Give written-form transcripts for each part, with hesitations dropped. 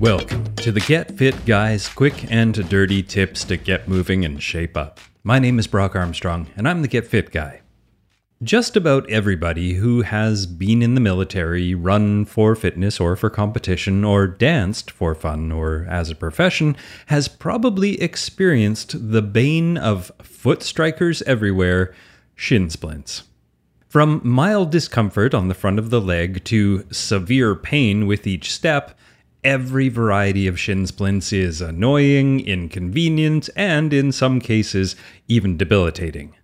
Welcome to the Get Fit Guy's quick and dirty tips to get moving and shape up. My name is Brock Armstrong, and I'm the Get Fit Guy. Just about everybody who has been in the military, run for fitness or for competition, or danced for fun or as a profession has probably experienced the bane of foot strikers everywhere, shin splints. From mild discomfort on the front of the leg to severe pain with each step, every variety of shin splints is annoying, inconvenient, and in some cases, even debilitating.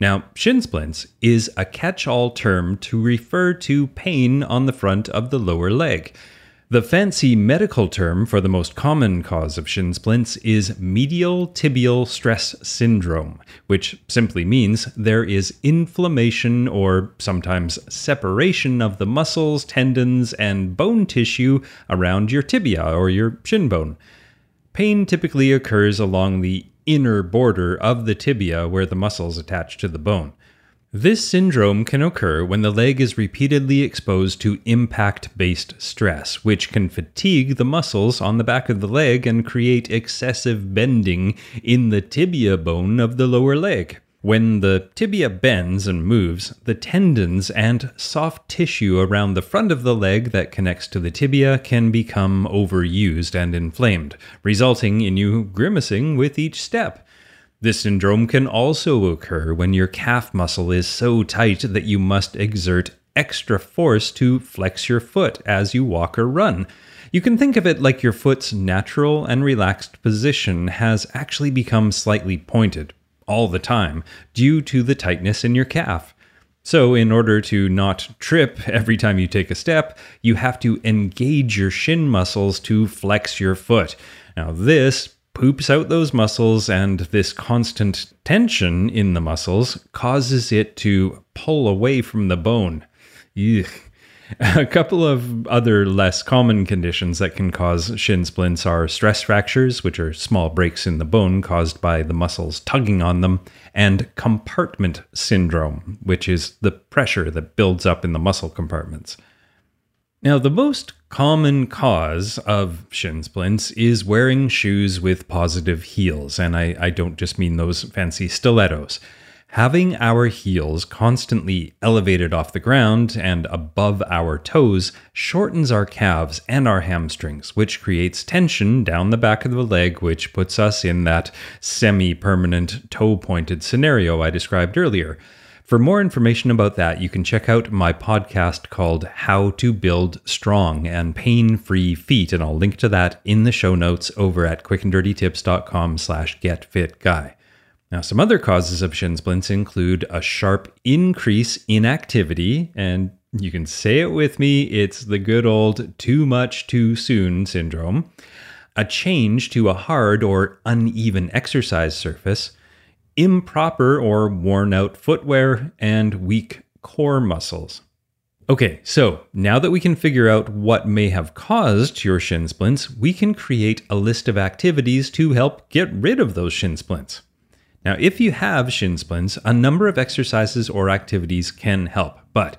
Now, shin splints is a catch-all term to refer to pain on the front of the lower leg. The fancy medical term for the most common cause of shin splints is medial tibial stress syndrome, which simply means there is inflammation or sometimes separation of the muscles, tendons, and bone tissue around your tibia or your shin bone. Pain typically occurs along the inner border of the tibia where the muscles attach to the bone. This syndrome can occur when the leg is repeatedly exposed to impact-based stress, which can fatigue the muscles on the back of the leg and create excessive bending in the tibia bone of the lower leg. When the tibia bends and moves, the tendons and soft tissue around the front of the leg that connects to the tibia can become overused and inflamed, resulting in you grimacing with each step. This syndrome can also occur when your calf muscle is so tight that you must exert extra force to flex your foot as you walk or run. You can think of it like your foot's natural and relaxed position has actually become slightly pointed all the time due to the tightness in your calf. So in order to not trip every time you take a step, you have to engage your shin muscles to flex your foot. Now this poops out those muscles, and this constant tension in the muscles causes it to pull away from the bone. Ugh. A couple of other less common conditions that can cause shin splints are stress fractures, which are small breaks in the bone caused by the muscles tugging on them, and compartment syndrome, which is the pressure that builds up in the muscle compartments. Now, the most common cause of shin splints is wearing shoes with positive heels, and I don't just mean those fancy stilettos. Having our heels constantly elevated off the ground and above our toes shortens our calves and our hamstrings, which creates tension down the back of the leg, which puts us in that semi-permanent toe-pointed scenario I described earlier. For more information about that, you can check out my podcast called How to Build Strong and Pain-Free Feet, and I'll link to that in the show notes over at quickanddirtytips.com/getfitguy. Now, some other causes of shin splints include a sharp increase in activity, and you can say it with me, it's the good old too much too soon syndrome, a change to a hard or uneven exercise surface, improper or worn out footwear, and weak core muscles. Okay, so now that we can figure out what may have caused your shin splints, we can create a list of activities to help get rid of those shin splints. Now, if you have shin splints, a number of exercises or activities can help, but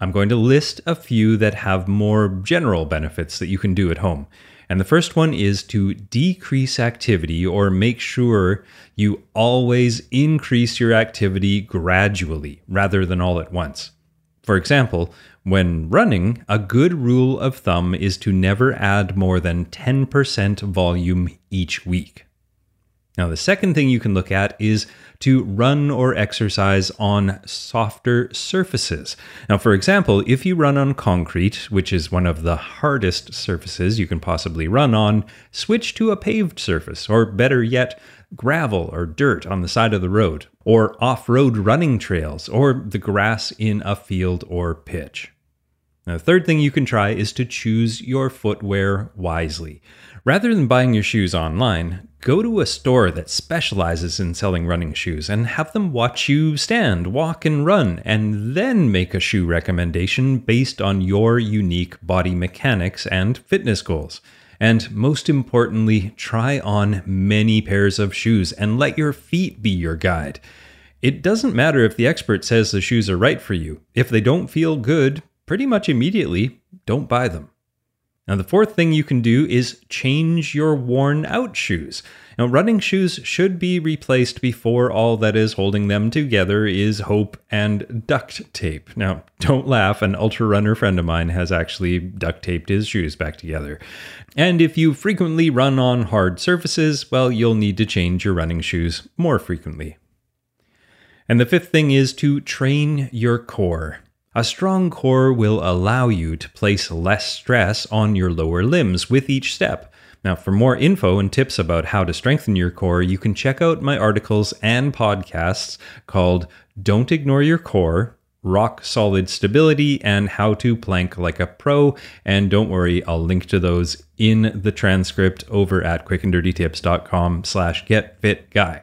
I'm going to list a few that have more general benefits that you can do at home. And the first one is to decrease activity, or make sure you always increase your activity gradually rather than all at once. For example, when running, a good rule of thumb is to never add more than 10% volume each week. Now, the second thing you can look at is to run or exercise on softer surfaces. Now, for example, if you run on concrete, which is one of the hardest surfaces you can possibly run on, switch to a paved surface, or better yet, gravel or dirt on the side of the road, or off-road running trails, or the grass in a field or pitch. Now, the third thing you can try is to choose your footwear wisely. Rather than buying your shoes online, go to a store that specializes in selling running shoes and have them watch you stand, walk, and run, and then make a shoe recommendation based on your unique body mechanics and fitness goals. And most importantly, try on many pairs of shoes and let your feet be your guide. It doesn't matter if the expert says the shoes are right for you. If they don't feel good, pretty much immediately, don't buy them. Now, the fourth thing you can do is change your worn-out shoes. Now, running shoes should be replaced before all that is holding them together is hope and duct tape. Now, don't laugh, an ultra runner friend of mine has actually duct taped his shoes back together. And if you frequently run on hard surfaces, well, you'll need to change your running shoes more frequently. And the fifth thing is to train your core. A strong core will allow you to place less stress on your lower limbs with each step. Now, for more info and tips about how to strengthen your core, you can check out my articles and podcasts called Don't Ignore Your Core, Rock Solid Stability, and How to Plank Like a Pro. And don't worry, I'll link to those in the transcript over at quickanddirtytips.com/getfitguy.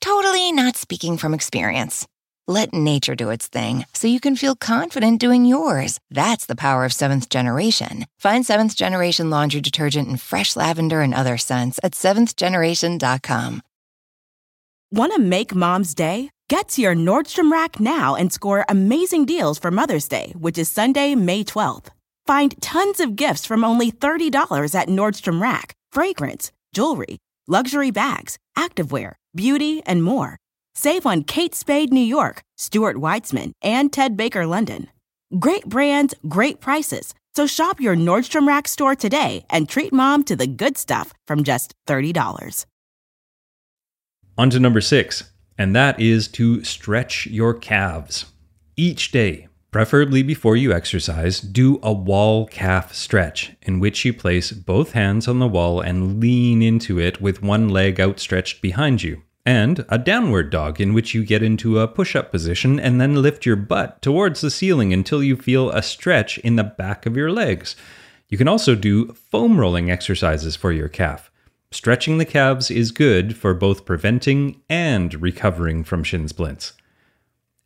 totally not speaking from experience. Let nature do its thing so you can feel confident doing yours. That's the power of Seventh Generation. Find Seventh Generation laundry detergent in fresh lavender and other scents at 7thgeneration.com. Want to make Mom's Day? Get to your Nordstrom Rack now and score amazing deals for Mother's Day, which is Sunday, May 12th. Find tons of gifts from only $30 at Nordstrom Rack. Fragrance, jewelry, luxury bags, activewear, beauty, and more. Save on Kate Spade, New York, Stuart Weitzman, and Ted Baker, London. Great brands, great prices. So shop your Nordstrom Rack store today and treat Mom to the good stuff from just $30. On to number 6, and that is to stretch your calves. Each day, preferably before you exercise, do a wall calf stretch in which you place both hands on the wall and lean into it with one leg outstretched behind you, and a downward dog in which you get into a push-up position and then lift your butt towards the ceiling until you feel a stretch in the back of your legs. You can also do foam rolling exercises for your calf. Stretching the calves is good for both preventing and recovering from shin splints.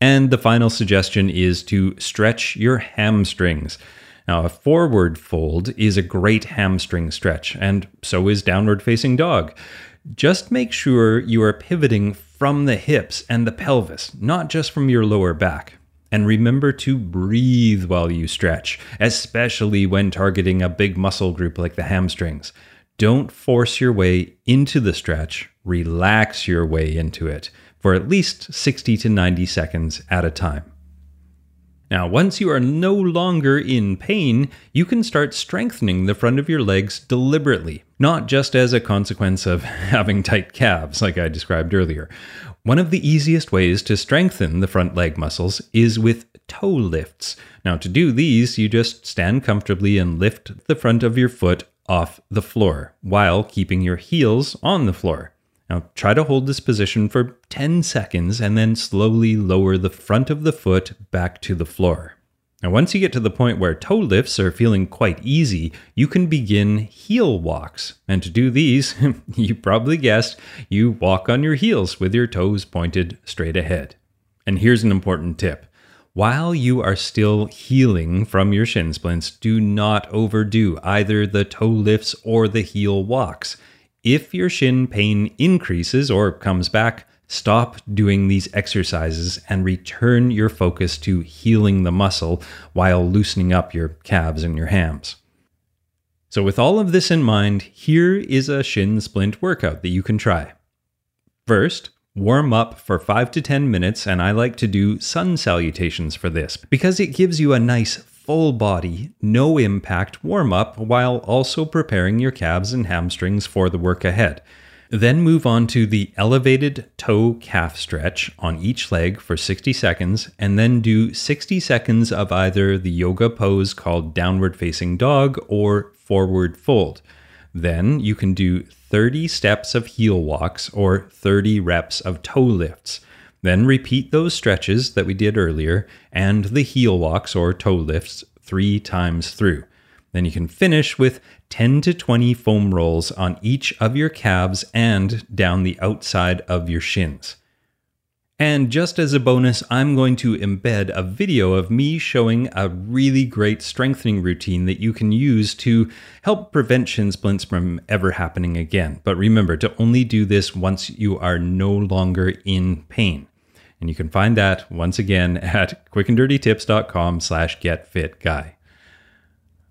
And the final suggestion is to stretch your hamstrings. Now, a forward fold is a great hamstring stretch, and so is downward facing dog. Just make sure you are pivoting from the hips and the pelvis, not just from your lower back. And remember to breathe while you stretch, especially when targeting a big muscle group like the hamstrings. Don't force your way into the stretch, relax your way into it for at least 60 to 90 seconds at a time. Now, once you are no longer in pain, you can start strengthening the front of your legs deliberately, not just as a consequence of having tight calves like I described earlier. One of the easiest ways to strengthen the front leg muscles is with toe lifts. Now, to do these, you just stand comfortably and lift the front of your foot off the floor while keeping your heels on the floor. Now try to hold this position for 10 seconds and then slowly lower the front of the foot back to the floor. Now once you get to the point where toe lifts are feeling quite easy, you can begin heel walks. And to do these, you probably guessed, you walk on your heels with your toes pointed straight ahead. And here's an important tip. While you are still healing from your shin splints, do not overdo either the toe lifts or the heel walks. If your shin pain increases or comes back, stop doing these exercises and return your focus to healing the muscle while loosening up your calves and your hams. So with all of this in mind, here is a shin splint workout that you can try. First, warm up for 5 to 10 minutes, and I like to do sun salutations for this because it gives you a nice full body, no impact warm up while also preparing your calves and hamstrings for the work ahead. Then move on to the elevated toe-calf stretch on each leg for 60 seconds, and then do 60 seconds of either the yoga pose called downward facing dog or forward fold. Then you can do 30 steps of heel walks or 30 reps of toe lifts. Then repeat those stretches that we did earlier and the heel walks or toe lifts 3 times through. Then you can finish with 10 to 20 foam rolls on each of your calves and down the outside of your shins. And just as a bonus, I'm going to embed a video of me showing a really great strengthening routine that you can use to help prevent shin splints from ever happening again. But remember to only do this once you are no longer in pain. And you can find that once again at quickanddirtytips.com/getfitguy.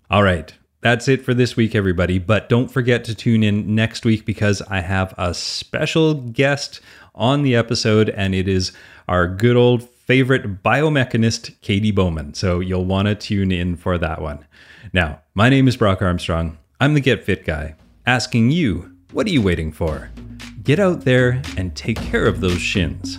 All right, that's it for this week, everybody. But don't forget to tune in next week because I have a special guest on the episode, and it is our good old favorite biomechanist, Katie Bowman. So you'll want to tune in for that one. Now, my name is Brock Armstrong. I'm the Get Fit Guy, asking you, what are you waiting for? Get out there and take care of those shins.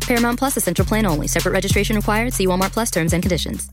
Paramount Plus, essential plan only. Separate registration required. See Walmart Plus terms and conditions.